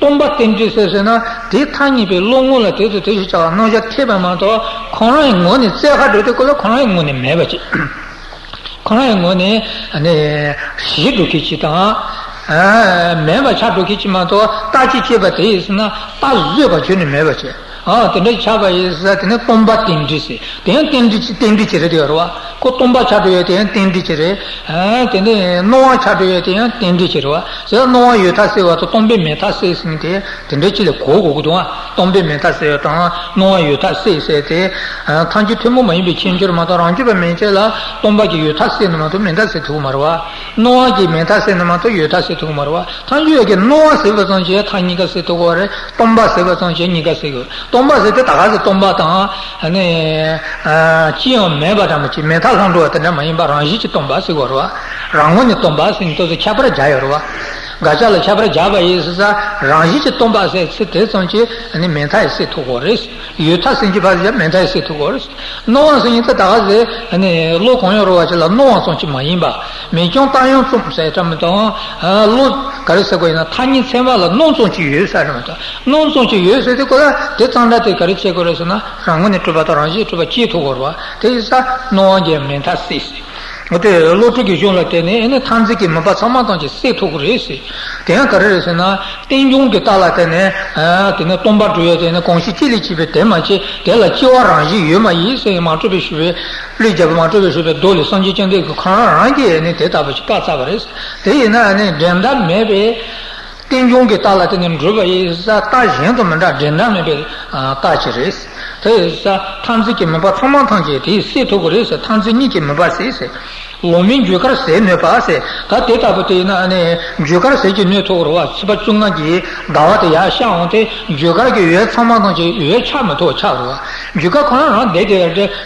Tumba Tinji says, and this time you be long on the teacher, no, your Tibamato, Corain one is so hard to call a Corain one in Mavage. Corain one, and a Shidukichita, Mava Chabukichimato, Tachi Tibati is not Pazuba Juni Mavage. Ah, the next Chaba is that in a Tumba Tinji. The Tindichirua, Cotumba Chadu, the Tindichere, and no Chadu, the Tindichirua. So no, you Tassi or Tombe Metasis in the Tindicil Kogudua, Tombe Metaseta, no, you Tassi, Tangi Timo may be changed your mother on Juba Mentela, Tomba Yutassi and Matu Mentasi to Marwa, no, the Metasi and Matu Yutasi to Marwa, Tangi again, no silver on Jet, Tanika Setovore, Tomba Silver on Jenica Sigur. Tomba se te tagasi tomba tanga ane chiyon meba tamachi meta sanduwa tanda mayimba rangi chi tomba se gorwa rango ni tomba se nito se chapra jayorwa gacha la chapra jaba yesa rangi chi tomba se te sanchi ane meta se to gores yuta sanchi bazya meta se to gores noan sanchi te tagasi ane lo konyorwa chila noan sanchi mayimba mechon tanyon tsumse tamatang lo karisa goyina tanyin tsema la non sanchi yuesa tamatang non sanchi yuesa te kola te Sandate Carizia Corresona, Rangone Trovatorangi, Trovacito Gorva, Tesa, no Gementasis. But the Lotu Gijola Tene, and the Tanziki Mapasamatangi, Seto Gresi, Tena Caresena, Tenjung Talatene, Tena Tomba Tena Consitilici, Temaci, Tela Chiorangi, Yuma Yis, Matubishi, Ligia Matubishi, Doli Sanjic and the Karangi, and the Tetavic Casavaris, Tena and Genda maybe. Tenjungi Talatin Druba is a Tajin to Manda Genami Tachiris. There is a Tanziki Mabatamantangi, he said to Goris, a Tanziniki Mabasis, Lomin Jukar Se Nepase, Tateta Butina, Jukar Seji Netora, Sibachunagi, Dawati Yashante, Jukaki Yamatangi, Yachamato Charwa, Jukakana,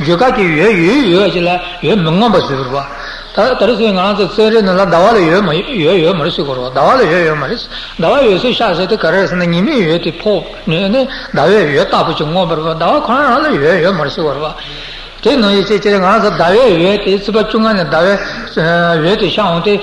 Jukaki Yajila, Yamamba तरस इंगान से सेरे नला दवा ले यो यो मरे से करो दवा ले यो मरेस दवा यो से शासे ते करे से नहीं में यो ते पो ने दवा यो ताप चंगो बर दवा खाना ले यो मरे से करवा ते नहीं से चले गाना से दवा यो ते सुबह चंगा ने दवा यो ते शाम ते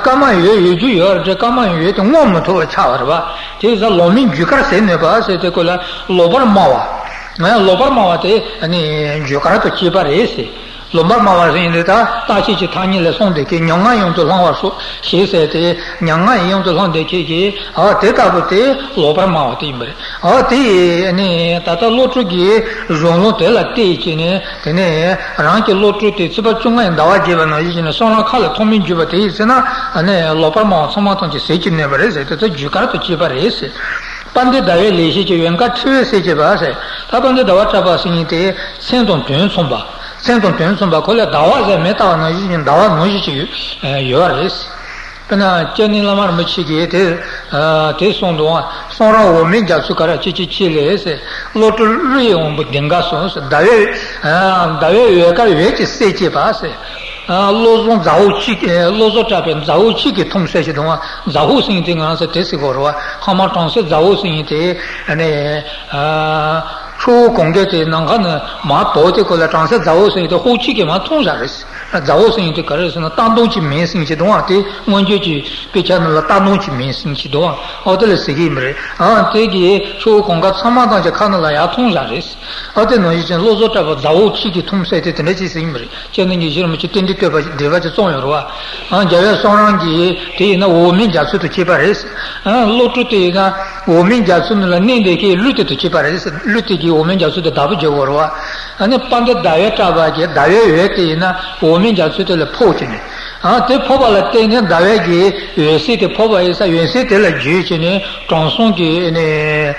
कामा यो यो जो यो जे कामा यो ते वो मत हो छावरवा ते से लोमी जुकर से ने पास ते कोला लोबर मावा ते ने जुकर तो चीपा रेसे Lombar Mavas in the Tachi Chitani Lesson de Ki, Nyanga Yong to Longwasu, she said, Nyanga Yong to Long de Ki, our Tetabute, Lopar Mavatimbre. Our tea, Tata Lotrugi, Zonotella Ticine, Tene, Ranki Lotru, Tsubachunga, and Dawa Givanaj in a Sona Kala, Tomin Jubati, Sena, and Lopar Mount Somatan Sachin never is it, Jukata Chivarese. Pande Dave Lishi, Yanka True Sejibase, Tapanda Dawata Basinite, Senton Tunsomba. Senton Tunsomba, Cola Dawaza Meta Noji and Dawa Noji, Yoris. Pena Jenny Lamar Michigate, Tesson Doan, Sonra Omega Sukara Chichi Chile, Lotul Rion Dingasos, Dave Yakari Sejibase. Lozon Zauchi, Lozotapen, Zauchi, Tom Sedona, Zahusing thing on the Tessigorwa, Hamaton said Zahusing it, and Chu Congeti Nangana, Matoticola Transit, Zahusing the Hochiki Matonzaris, Zahusing the Caris and Tanduchi means in Chidoati, Monjuji, Pichano Tanduchi means in Chidoa, Hotel Sigimre, and Tegi, Chu Congat Samadan Jacanala Atonzaris, other Norwegian Lozotava, Zauchi, Tom said it, and it is Imre, Chenning German. Devaci Sonorwa, and Java Sorangi, Tina, Womin Jasu to Chiparis, and Lotutina, Womin Jasunla Nindeki, Luti to Chiparis, Lutiki, Womin Jasu to Davijorwa, and the Pandit Dietavaja, Diatina, Womin Jasu to the Pochini. The Poba Latina, Davegi, you see the Poba is a you see the Jicini, Transongi, and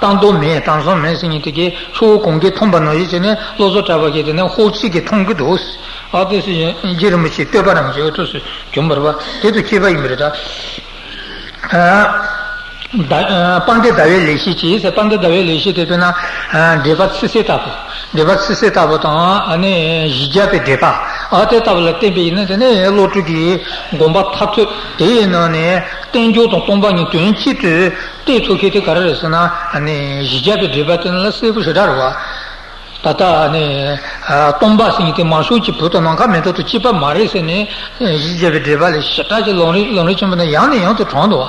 Tandome, Tanson Messinitiki, Chu Congi Tombanoisine, Lozotavagi, and Hochiki Tongudos. This is Jeremiah Tebarangi, Jumberva, Tedukiva Imbrita. Pande Daveli, she is a Pande Daveli, she depena, Devat Sisetapo, and a Jape Depa. Atavla Tebi, and a Lotugi, Gombatatu, Denone, Tenjo Tombani Tunchi, Tetuki Carasana, and a Jape Devat and Lassiv Shadarwa. Tata ne tomba singite masuchi puto nanga meto to chipa marise ne jeve devale shata je loni chomna yani to thondo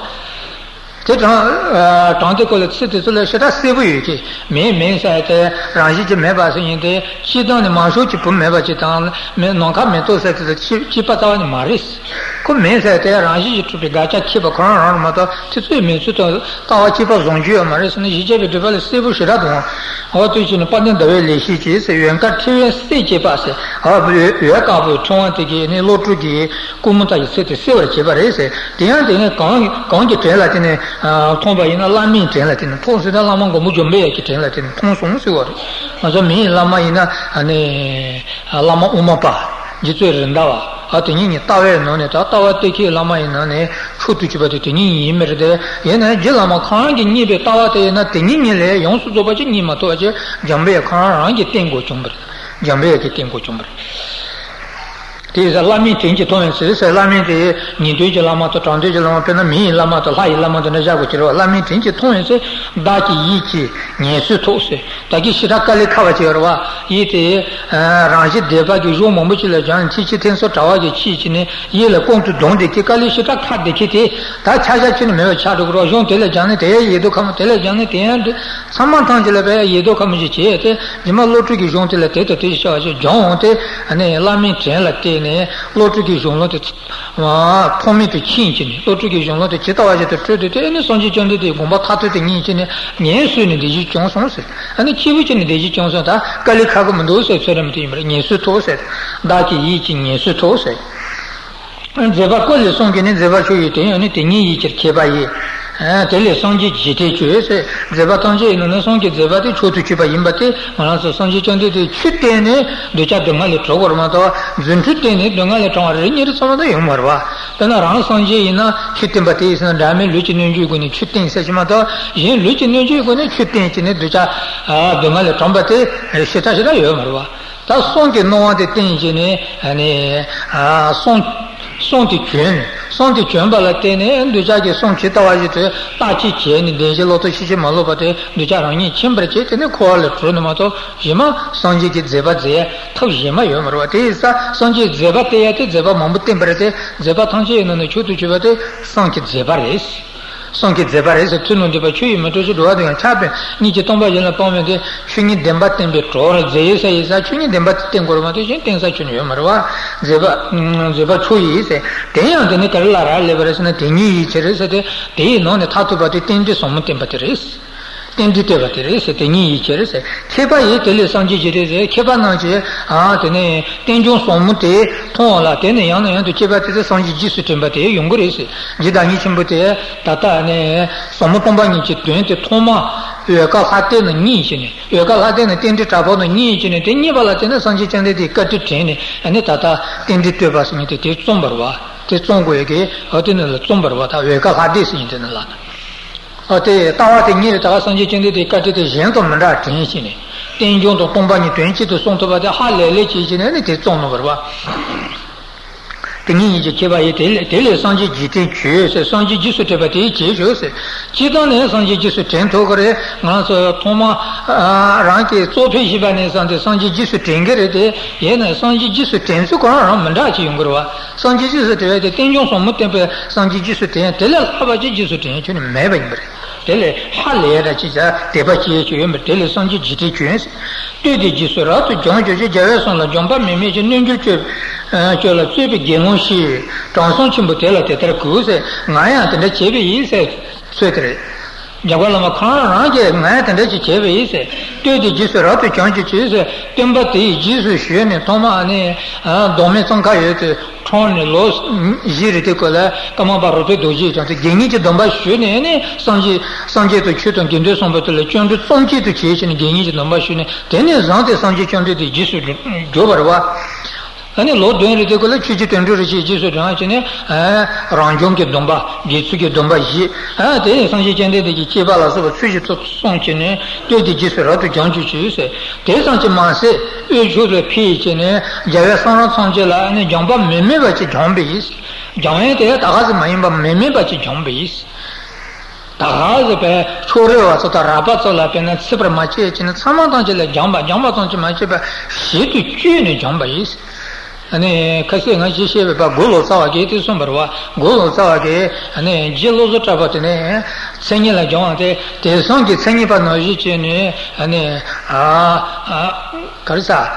ane kasi nga chi shebe pa golo sawa ke ti sumbarwa golo sawa ke ane jelo zo traba te ne sengi la jong te te song ki sengi pa no ji che ne ane a karisa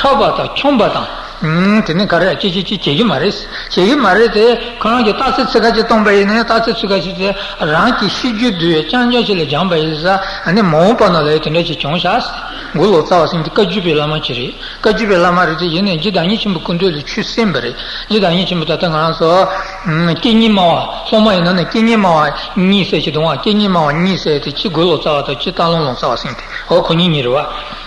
choba ta chomba ta tene kare chi chi chegi mare te kono ge tase tsega je tomba ne tase tsega je ran ki shi ju de chanja je le jamba isa ane mo pa no le tene chi chong shas golo sawa sin ka ju be la ma chiri ka ju be la ma re je ne ji da ni Kunduli Chusembri, Yidanichimutanso, Kinima, Soma in the Kinima, Nisa Chidua, Kinima, Nisa, Chigulo Sata, Chitalon Sasinti, or Kuninirua,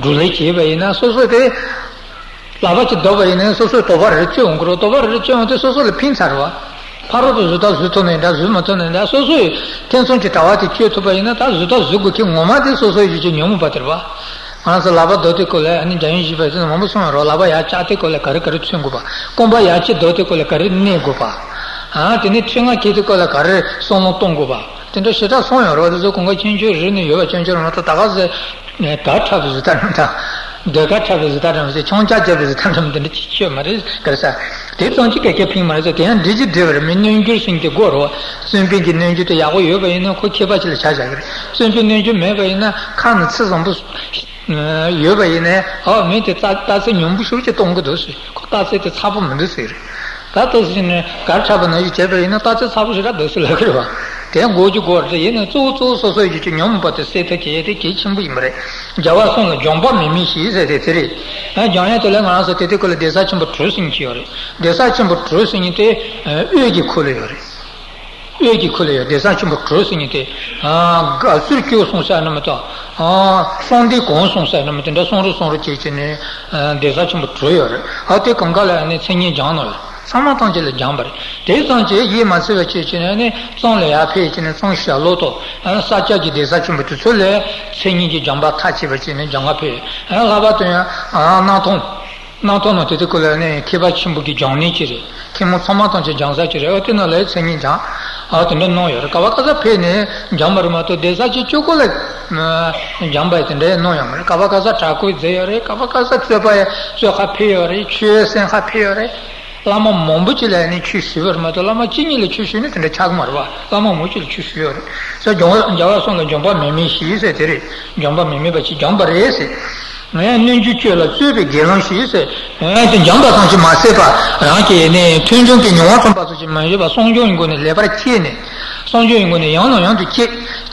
दूल्हे की भाई ना सो सो ते लावा ची दवा ये ना सो सो तोबा रच्चे उनको तोबा रच्चे होते सो सो ले पिन सारवा 파로도 주다 주토네 다 주마토네 다 소소이 텐션치 타와티 큐토바이나 다 주다 주고키 모마데 소소이 주지 뇽 바터바 마나서 라바 도티 콜레 아니 자인시 바이스 모모스마 라바 야차티 콜레 카르카르 쳔고바 콤바 야치 도티 콜레 카르네 고바 아 테니 쳔가 키티 콜레 카르 소노 똥고바 텐데 시다 소요 로도 콩가 쳔주 르니 요바 쳔주 나타 다가스 다 차부스 다는다 deka chabe zitaram se choncha chabe zitaram de chicho mare karsa te tonchi keke ping mare te han digi dever minun gyur singte goro sunpin gi nenju te yago yo bayna ko keba chile cha ja gre sunpin nenju me bayna kan tsu zong bu yo bayne ha me te ta se nyum bu shu che tong do se ko ta se te cha bu men de se ta to sin gar cha bu ne che bayna ta se cha bu ga do se la gre wa ten goju gor te yin zu so so ji nyum pa te se te ke ki chim bu imre Java song Jomba Mimi is a theory. Johnny to Lemon as a typical desire for tracing theory. Desire for tracing it, Ugiculary. Ugiculary, desire for tracing it. Circus on Sanamata, Sunday Conson Sanamata, the Sonro Sonro Chichin, desire for Troyer. I take Kangala and it's any journal. Samatangele Jambari. Desanje ye massive chichin, son lea page and son shaloto, and such a desachimutule, singing jamba tachivachin and jangape, and lavatoya, not on the colony, Kibachimbuki John Nichiri, Kimu Samatanji Jansachi, Otina late singing Jan, out in the noyer, Kawakaza Pene, Jambarmato, Desachi chocolate, Jamba and the noyer, Kawakaza Taku, Zere, Kawakaza Tsepa, so happy, cheers and happy. Lama Mombuchilani Chisiver, Matalama Chinil Chisunit and the Chagmarva, Lama Muchil Chisur. So Javason and Jomba Mimi, she is a theory. Jomba Mimi, but she Jomba is it. Ninjuchilla, Subi Gilon, she is it. Jomba Sanchi Masepa, Ranki, Tunjun, Kinyotan Passachi Majaba, Songjun Guni, Lebrachini, Songjun Guni, Yono, to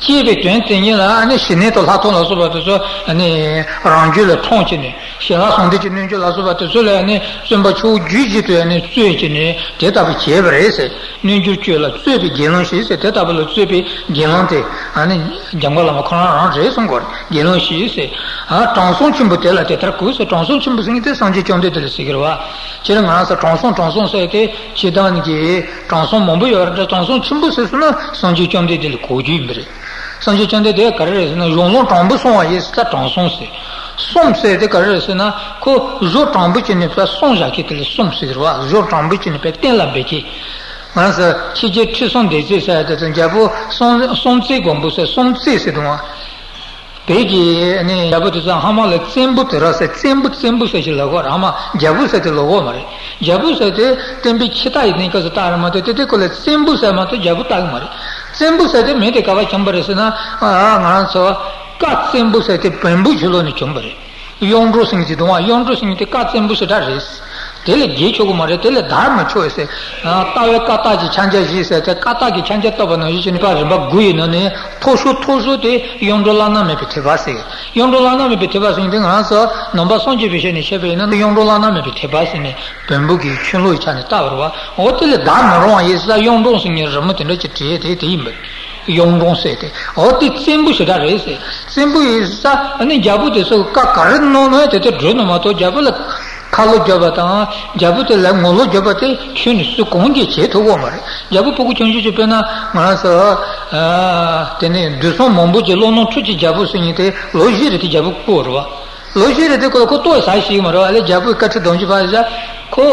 Chibi, Twentinilla, and the Shineto Hatona Subatoso, and the Rangula Tonchini. She has on the Ninjula Subatosola, and Sumbachu Jujitu, and Suichini, Tetabi Chevrese, Ninjuchilla, Subi Gilon, she is a Tetablo Subi Gilante, and Jangola Macron, Jason Gord, Gilon, she is a Tonson. Butella Tetracus, a transumption between the Sanji Chonde de Sigua, Chilmas, a transon, Sete, Chidan Gay, Transon Mombu, or the Transon Chimbus, Sanji Chonde del Cogibre. Sanji Chonde de Carresna, Jono Trambuson, yes, the Transon. Some say the Carresna, Co, Zotambuchin, if a sonja kittle, some Sigua, Zotambuchin, Petella Becky. Once a Chiji Chison disease at the Jabo, some say Gombus, some say Sidua. Peggy and Jabuza Hama let Simbut Rasa Simbut Simbus Lagor Hama Jabus at the Logomari. Jabus at the Tembichita Nicas Tarama to Titico at Simbus Amato Jabutamari. Simbus at the Medicava Chamberesena Ranso cut Simbus at the Pembuchuloni Chambere. Yondro sings it one, Yondro sings the cut Simbus at his. Tele Gichogumare, Tele Dharma choice, Tawe Kataji Chanjaji said, Kataki Chanjatavan, Guinone, Toshu de Yondolana Mepitevasi. Yondolana Mepitevasi in the answer, Nombasonji Vision is Shevin, and Yondolana Mepitevasine, Pembuki, Chulu Chanetawa, or Tele Dharma is the Yondon in Ramut and Richard. Yongdon sete. Or the Simbu should I say. Simbu is a Jabu, so Kakaran no, the Drunomato Javel. 칼로 잡았다 잡을 때 몰로 잡을 때 신수 공기 제도고 말 잡을 보고 전주 주변아 말아서 아 되네 두서 몸부 제로는 추지 잡을 수 있는데 로지르티 잡고 보러 로지르티 그것도 사실이 말아 알레 잡을 같이 던지 봐자 그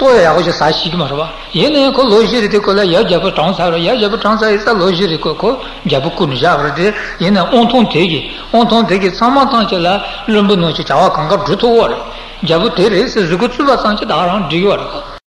또야 하고 사실이 말아 얘는 그 로지르티 그걸 야 잡을 장사로 야 잡을 장사에서 로지르티 그거 잡고 누자 그러데 얘는 온통 되게 사마탄절라 름부노치 자와 강가 두토워 자부 테레스 주구츠바 산체 다랑 디요르